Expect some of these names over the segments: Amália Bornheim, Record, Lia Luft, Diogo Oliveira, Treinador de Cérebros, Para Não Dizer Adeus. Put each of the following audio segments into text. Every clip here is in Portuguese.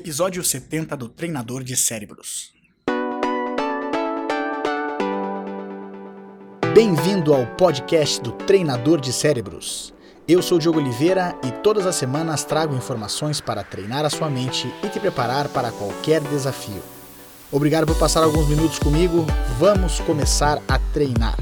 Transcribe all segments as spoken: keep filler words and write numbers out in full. Episódio setenta do Treinador de Cérebros. Bem-vindo ao podcast do Treinador de Cérebros. Eu sou Diogo Oliveira e todas as semanas trago informações para treinar a sua mente e te preparar para qualquer desafio. Obrigado por passar alguns minutos comigo. Vamos começar a treinar.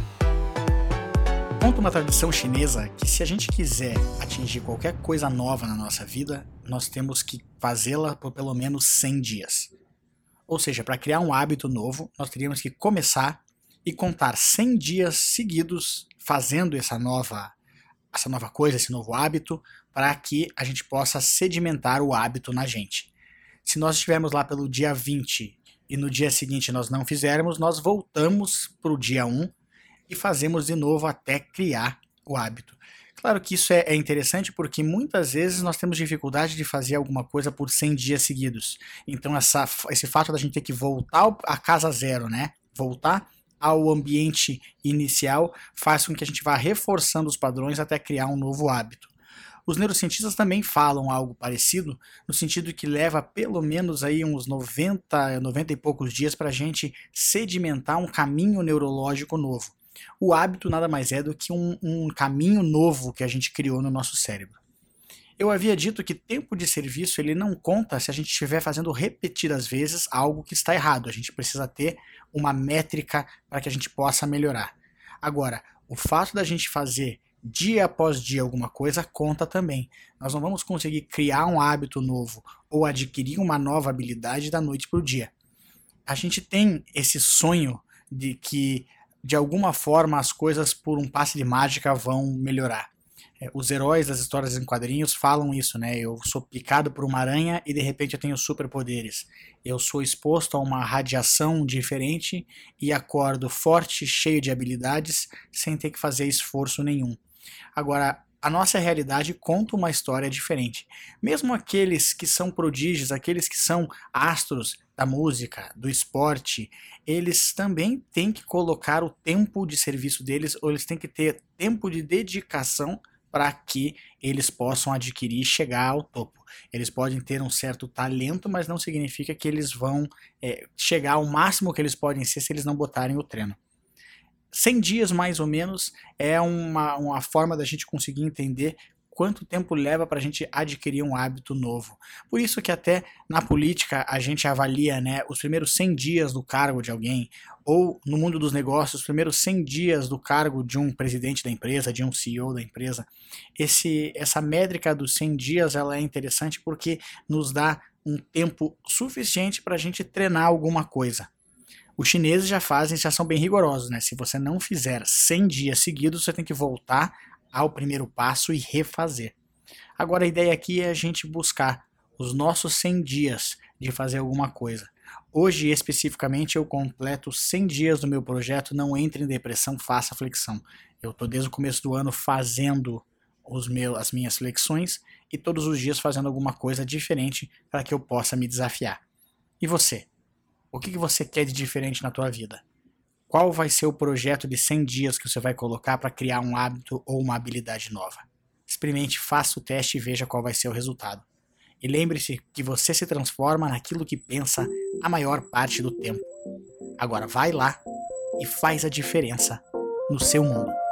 Conta uma tradição chinesa que, se a gente quiser atingir qualquer coisa nova na nossa vida, nós temos que fazê-la por pelo menos cem dias. Ou seja, para criar um hábito novo, nós teríamos que começar e contar cem dias seguidos fazendo essa nova, essa nova coisa, esse novo hábito, para que a gente possa sedimentar o hábito na gente. Se nós estivermos lá pelo dia vinte e no dia seguinte nós não fizermos, nós voltamos para o dia um e fazemos de novo até criar o hábito. Claro que isso é interessante porque muitas vezes nós temos dificuldade de fazer alguma coisa por cem dias seguidos. Então essa, esse fato da gente ter que voltar à casa zero, né? Voltar ao ambiente inicial faz com que a gente vá reforçando os padrões até criar um novo hábito. Os neurocientistas também falam algo parecido, no sentido que leva pelo menos aí uns noventa, noventa e poucos dias para a gente sedimentar um caminho neurológico novo. O hábito nada mais é do que um, um caminho novo que a gente criou no nosso cérebro. Eu havia dito que tempo de serviço ele não conta se a gente estiver fazendo repetidas vezes algo que está errado. A gente precisa ter uma métrica para que a gente possa melhorar. Agora, o fato da gente fazer dia após dia alguma coisa conta também. Nós não vamos conseguir criar um hábito novo ou adquirir uma nova habilidade da noite para o dia. A gente tem esse sonho de que de alguma forma as coisas por um passe de mágica vão melhorar. Os heróis das histórias em quadrinhos falam isso, né? Eu sou picado por uma aranha e de repente eu tenho superpoderes. Eu sou exposto a uma radiação diferente e acordo forte, cheio de habilidades, sem ter que fazer esforço nenhum. Agora, a nossa realidade conta uma história diferente. Mesmo aqueles que são prodígios, aqueles que são astros da música, do esporte, eles também têm que colocar o tempo de serviço deles, ou eles têm que ter tempo de dedicação para que eles possam adquirir e chegar ao topo. Eles podem ter um certo talento, mas não significa que eles vão é, chegar ao máximo que eles podem ser se eles não botarem o treino. cem dias, mais ou menos, é uma, uma forma da gente conseguir entender quanto tempo leva para a gente adquirir um hábito novo. Por isso que até na política a gente avalia, né, os primeiros cem dias do cargo de alguém, ou no mundo dos negócios, os primeiros cem dias do cargo de um presidente da empresa, de um C E O da empresa. Esse, essa métrica dos cem dias ela é interessante porque nos dá um tempo suficiente para a gente treinar alguma coisa. Os chineses já fazem, já são bem rigorosos, né? Se você não fizer cem dias seguidos, você tem que voltar ao primeiro passo e refazer. Agora a ideia aqui é a gente buscar os nossos cem dias de fazer alguma coisa. Hoje, especificamente, eu completo cem dias do meu projeto Não Entre em Depressão, Faça Flexão. Eu estou desde o começo do ano fazendo os meus, as minhas flexões e todos os dias fazendo alguma coisa diferente para que eu possa me desafiar. E você? O que você quer de diferente na tua vida? Qual vai ser o projeto de cem dias que você vai colocar para criar um hábito ou uma habilidade nova? Experimente, faça o teste e veja qual vai ser o resultado. E lembre-se que você se transforma naquilo que pensa a maior parte do tempo. Agora vai lá e faz a diferença no seu mundo.